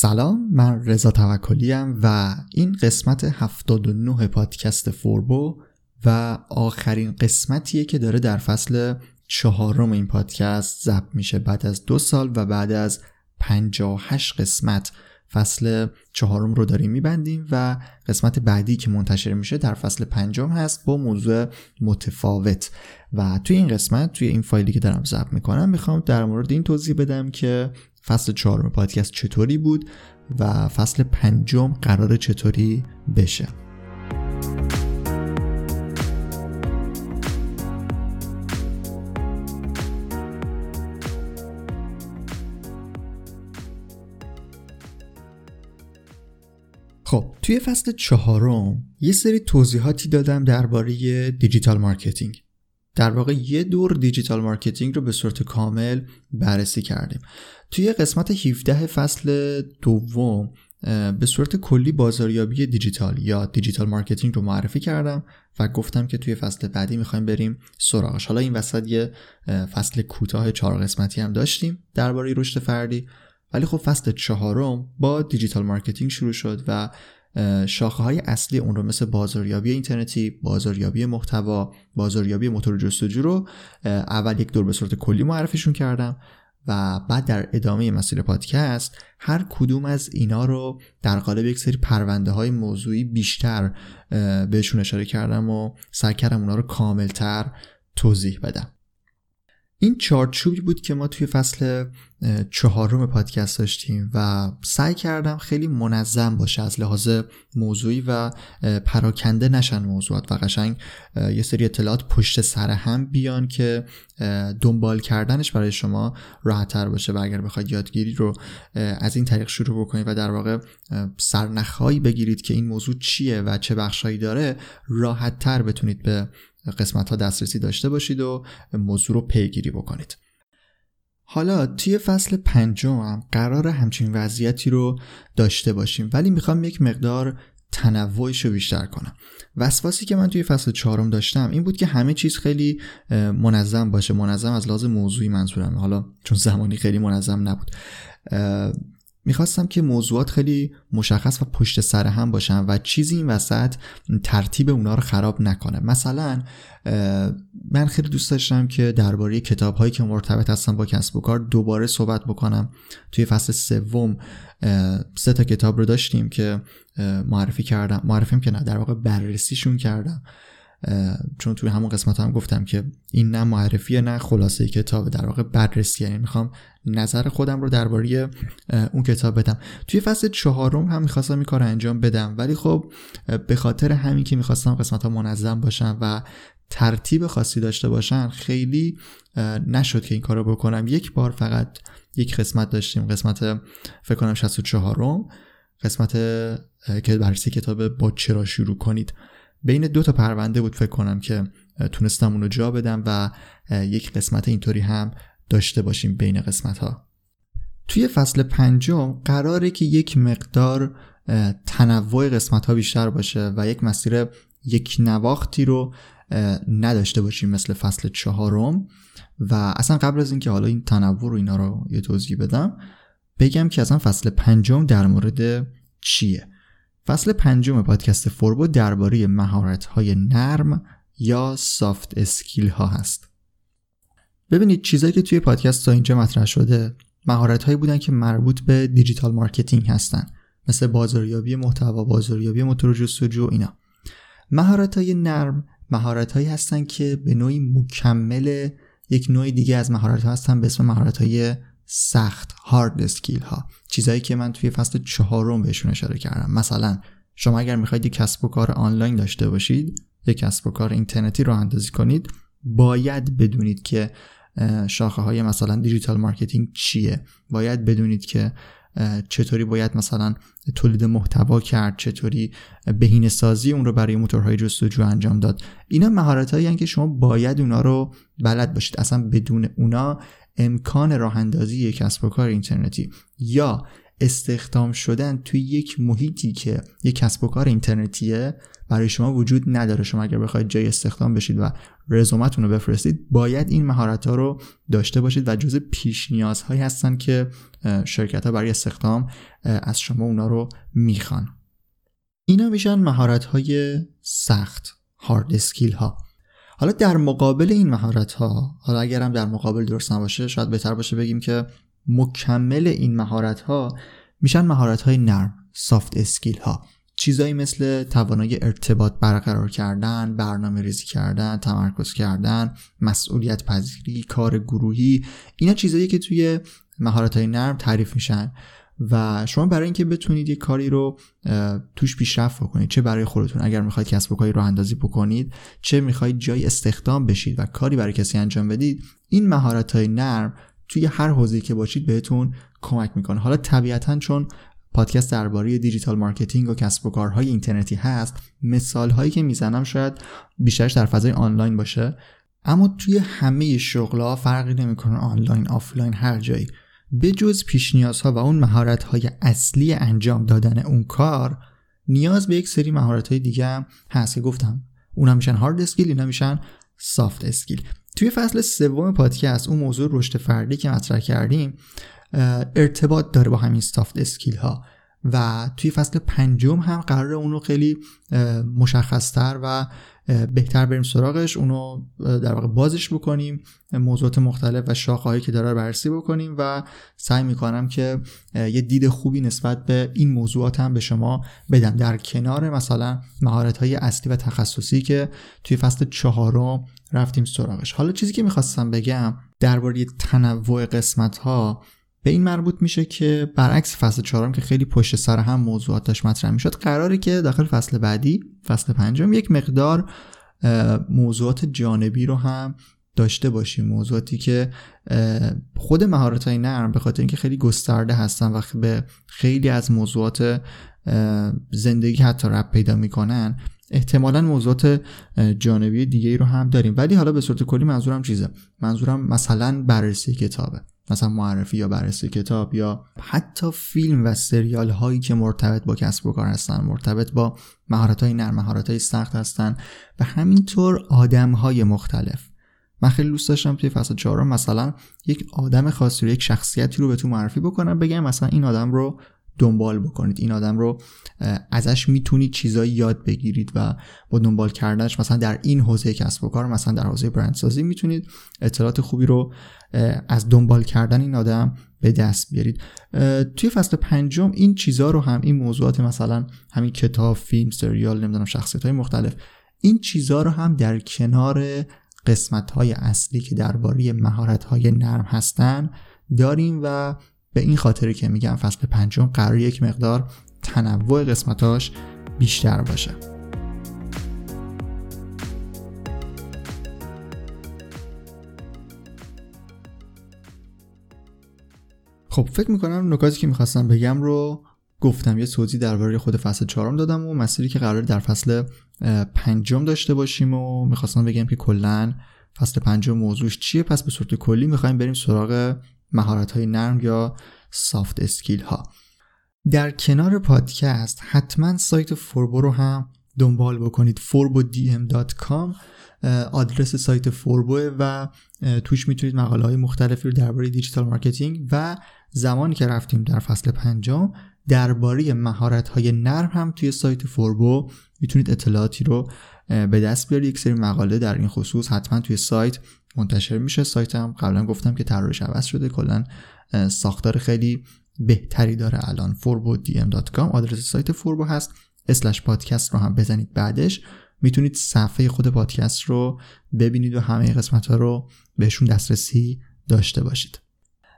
سلام، من رضا توکلیم و این قسمت 79 پادکست فوربو و آخرین قسمتیه که داره در فصل 4 این پادکست ضبط میشه. بعد از 2 سال و بعد از 58 قسمت فصل 4 رو داریم میبندیم و قسمت بعدی که منتشر میشه در فصل 5 هست با موضوع متفاوت. و توی این قسمت، توی این فایلی که دارم ضبط میکنم، میخوام در مورد این توضیح بدم که فصل 4 پادکست چطوری بود و فصل 5 قراره چطوری بشه. خب، توی فصل 4 یه سری توضیحاتی دادم درباره دیجیتال مارکتینگ. در واقع یه دور دیجیتال مارکتینگ رو به صورت کامل بررسی کردیم. توی قسمت 17 فصل 2 به صورت کلی بازاریابی دیجیتال یا دیجیتال مارکتینگ رو معرفی کردم و گفتم که توی فصل بعدی میخوایم بریم سراغش. حالا این وسط یه فصل کوتاه 4 قسمتی هم داشتیم درباره رشد فردی، ولی خب فصل 4 با دیجیتال مارکتینگ شروع شد و شاخه‌های اصلی اون رو مثل بازاریابی اینترنتی، بازاریابی محتوا، بازاریابی موتور جستجو رو اول یک دور به صورت کلی معرفیشون کردم و بعد در ادامه مسیر پادکست هر کدوم از اینا رو در قالب یک سری پرونده‌های موضوعی بیشتر بهشون اشاره کردم و سعی کردم اونا رو کامل‌تر توضیح بدم. این چارچوبی بود که ما توی فصل 4 پادکست داشتیم و سعی کردم خیلی منظم باشه از لحاظ موضوعی و پراکنده نشن موضوعات و قشنگ یه سری اطلاعات پشت سر هم بیان که دنبال کردنش برای شما راحت‌تر باشه و اگر بخواید یادگیری رو از این طریق شروع بکنید و در واقع سرنخ‌هایی بگیرید که این موضوع چیه و چه بخشایی داره، راحت‌تر بتونید به قسمت ها دسترسی داشته باشید و موضوع رو پیگیری بکنید. حالا توی فصل 5 هم قراره همچین وضعیتی رو داشته باشیم، ولی میخوام یک مقدار تنوعش رو بیشتر کنم. وسواسی که من توی فصل 4 داشتم این بود که همه چیز خیلی منظم باشه. منظم از لحاظ موضوعی منظورم، حالا چون زمانی خیلی منظم نبود، میخواستم که موضوعات خیلی مشخص و پشت سر هم باشن و چیزی این وسط ترتیب اونا رو خراب نکنه. مثلا من خیلی دوست داشتم که درباره کتاب‌هایی که مرتبط هستن با کسب و کار دوباره صحبت بکنم. توی فصل 3 3 تا کتاب رو داشتیم که در واقع بررسیشون کردم، چون توی همون قسمت هم گفتم که این نه معرفیه نه خلاصه کتاب، در واقع بررسی، یعنی میخوام نظر خودم رو درباره اون کتاب بدم. توی فصل 4 هم میخواستم این کار انجام بدم، ولی خب به خاطر همین که میخواستم قسمت ها منظم باشن و ترتیب خاصی داشته باشن خیلی نشد که این کار رو بکنم. یک بار فقط یک قسمت داشتیم، قسمت فکر کنم 64، قسمت که بررسی کتاب با چرا شروع کنید. بین 2 تا پرونده بود فکر کنم که تونستم اونو جا بدم و یک قسمت اینطوری هم داشته باشیم بین قسمت ها. توی فصل 5 قراره که یک مقدار تنوع قسمت ها بیشتر باشه و یک مسیر یک نواختی رو نداشته باشیم مثل فصل 4. و اصلا قبل از اینکه حالا این تنوع رو اینا رو یه توضیح بدم، بگم که اصلا فصل 5 در مورد چیه. فصل 5 پادکست فوربو درباره مهارت‌های نرم یا سافت اسکیل ها هست. ببینید، چیزایی که توی پادکست تا اینجا مطرح شده مهارت‌هایی بودن که مربوط به دیجیتال مارکتینگ هستن، مثل بازاریابی محتوا، بازاریابی موتور جستجو. اینا مهارت‌های نرم، مهارت‌هایی هستن که به نوعی مکمل یک نوع دیگه از مهارت‌ها هستن به اسم مهارت‌های سخت، هارد اسکیل ها، چیزایی که من توی فصل 4 بهشون اشاره کردم. مثلا شما اگر میخواید یک کسب و کار آنلاین داشته باشید، یک کسب و کار اینترنتی راه اندازی کنید، باید بدونید که شاخه های مثلا دیجیتال مارکتینگ چیه، باید بدونید که چطوری باید مثلا تولید محتوا کرد، چطوری بهینه سازی اون رو برای موتورهای جستجو انجام داد. اینا مهارتایی هستند که شما باید اونا رو بلد باشید. اصلا بدون اونا امکان راه اندازی یک کسب و کار اینترنتی یا استخدام شدن توی یک محیطی که یک کسب و کار اینترنتیه برای شما وجود نداره. شما اگر بخواید جای استخدام بشید و رزومتون رو بفرستید باید این مهارت‌ها رو داشته باشید و جز پیش نیازهایی هستن که شرکت‌ها برای استخدام از شما اونا رو میخوان. اینا میشن مهارت‌های سخت، هارد اسکیل ها. حالا در مقابل این مهارت‌ها، حالا اگر هم در مقابل درست نباشه، شاید بهتر باشه بگیم که مکمل این مهارت‌ها میشن مهارت‌های نرم، سافت اسکیل ها. چیزایی مثل توانایی ارتباط برقرار کردن، برنامه‌ریزی کردن، تمرکز کردن، مسئولیت پذیری، کار گروهی، اینا چیزایی که توی مهارت‌های نرم تعریف میشن و شما برای اینکه بتونید یک کاری رو توش پیشرفت بکنید، چه برای خودتون اگر میخواید کسب و کاری راه اندازی بکنید، چه میخواید جای استخدام بشید و کاری برای کسی انجام بدید، این مهارت‌های نرم توی هر حوزه‌ای که باشید بهتون کمک میکنه. حالا طبیعتاً چون پادکست درباره دیجیتال مارکتینگ و کسب و کارهای اینترنتی هست، مثال هایی که میزنم شاید بیشترش در فضای آنلاین باشه، اما توی همه شغل‌ها فرقی نمیکنه، آنلاین، آفلاین، هر جایی، به جز پیش نیازها و اون مهارت‌های اصلی انجام دادن اون کار، نیاز به یک سری مهارت‌های دیگه هم هست که گفتم اونا میشن هارد اسکیل، اینا میشن سافت اسکیل. توی فصل سوم پادکست اون موضوع رشد فردی که مطرح کردیم ارتباط داره با همین سافت اسکیل ها و توی فصل پنجم هم قراره اونو خیلی مشخصتر و بهتر بریم سراغش، اونو در واقع بازش بکنیم، موضوعات مختلف و شاخه‌هایی که داره بررسی بکنیم و سعی میکنم که یه دید خوبی نسبت به این موضوعات هم به شما بدم، در کنار مثلا مهارت‌های اصلی و تخصصی که توی فصل چهارم رفتیم سراغش. حالا چیزی که میخواستم بگم درباره تنوع قسمت‌ها به این مربوط میشه که برعکس فصل چهارم که خیلی پشت سر هم موضوعاتش مطرح میشد، قراره که داخل فصل بعدی، فصل پنجم، یک مقدار موضوعات جانبی رو هم داشته باشیم، موضوعاتی که خود مهارت‌های نرم به خاطر اینکه خیلی گسترده هستن و به خیلی از موضوعات زندگی حتی ربط پیدا میکنن، احتمالاً موضوعات جانبی دیگه ای رو هم داریم. ولی حالا به صورت کلی منظورم چیزه، منظورم مثلا بررسی کتابه، مثلا معرفی یا بررسی کتاب یا حتی فیلم و سریال هایی که مرتبط با کسب و کار هستن، مرتبط با مهارت‌های نرم، مهارت‌های سخت هستن و همینطور آدم‌های مختلف. من خیلی دوست داشتم توی فصل 4 مثلا یک آدم خاصی رو، یک شخصیتی رو بهتون معرفی بکنم، بگم مثلا این آدم رو دنبال بکنید، این آدم رو ازش میتونید چیزایی یاد بگیرید و با دنبال کردنش مثلا در این حوزه کسب و کار، مثلا در حوزه برندسازی میتونید اطلاعات خوبی رو از دنبال کردن این آدم به دست بیارید. توی فصل پنجم این چیزا رو هم، این موضوعات مثلا همین کتاب، فیلم، سریال، نمیدونم شخصیت‌های مختلف، این چیزا رو هم در کنار قسمت‌های اصلی که درباره مهارت‌های نرم هستن داریم و به این خاطر که میگم فصل پنجم قراره یک مقدار تنوع قسمتاش بیشتر باشه. خب فکر میکنم نکاتی که میخواستم بگم رو گفتم، یه توضیح درباره خود فصل چهارم دادم و مسیری که قراره در فصل پنجم داشته باشیم و میخواستم بگم که کلاً فصل پنجم موضوعش چیه. پس به صورت کلی میخوایم بریم سراغ مهارت‌های نرم یا سافت اسکیل ها. در کنار پادکست حتما سایت فوربو رو هم دنبال بکنید، forbo.fm آدرس سایت فوربوه و توش میتونید مقاله‌های مختلفی رو درباره دیجیتال مارکتینگ و زمانی که رفتیم در فصل پنجم درباره مهارت‌های نرم هم توی سایت فوربو میتونید اطلاعاتی رو به دست بیارید. یک سری مقاله در این خصوص حتما توی سایت منتشر میشه. سایت هم قبلا گفتم که طراحیش عوض شده، کلا ساختار خیلی بهتری داره الان. forbo.dm.com آدرس سایت فوربو هست. /پادکست رو هم بزنید بعدش میتونید صفحه خود پادکست رو ببینید و همه قسمت‌ها رو بهشون دسترسی داشته باشید.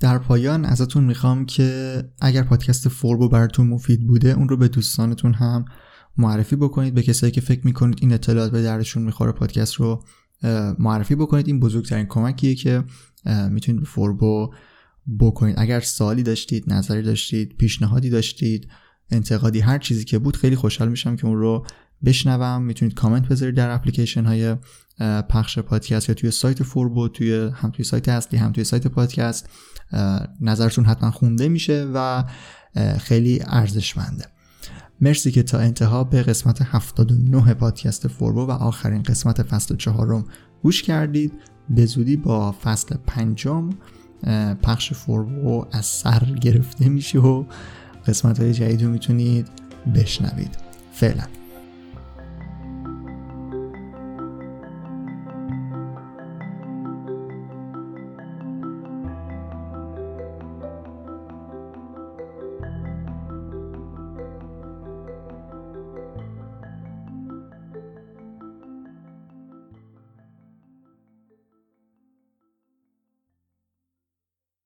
در پایان ازتون میخوام که اگر پادکست فوربو براتون مفید بوده اون رو به دوستانتون هم معرفی بکنید، به کسایی که فکر میکنید این اطلاعات به دردشون میخوره پادکست رو معرفی بکنید. این بزرگترین کمکیه که میتونید به فوربو بکنید. اگر سوالی داشتید، نظری داشتید، پیشنهادی داشتید، انتقادی، هر چیزی که بود، خیلی خوشحال میشم که اون رو بشنوم. میتونید کامنت بذارید در اپلیکیشن های پخش پادکست یا توی سایت فوربو، هم توی سایت اصلی هم توی سایت پادکست. نظرتون حتما خونده میشه و خیلی ارزشمنده. مرسی که تا انتها به قسمت 79 پادکست فوربو و آخرین قسمت فصل 4 گوش کردید. به زودی با فصل 5 پخش فوربو از سر گرفته میشه و قسمت‌های جدید رو میتونید بشنوید. فعلا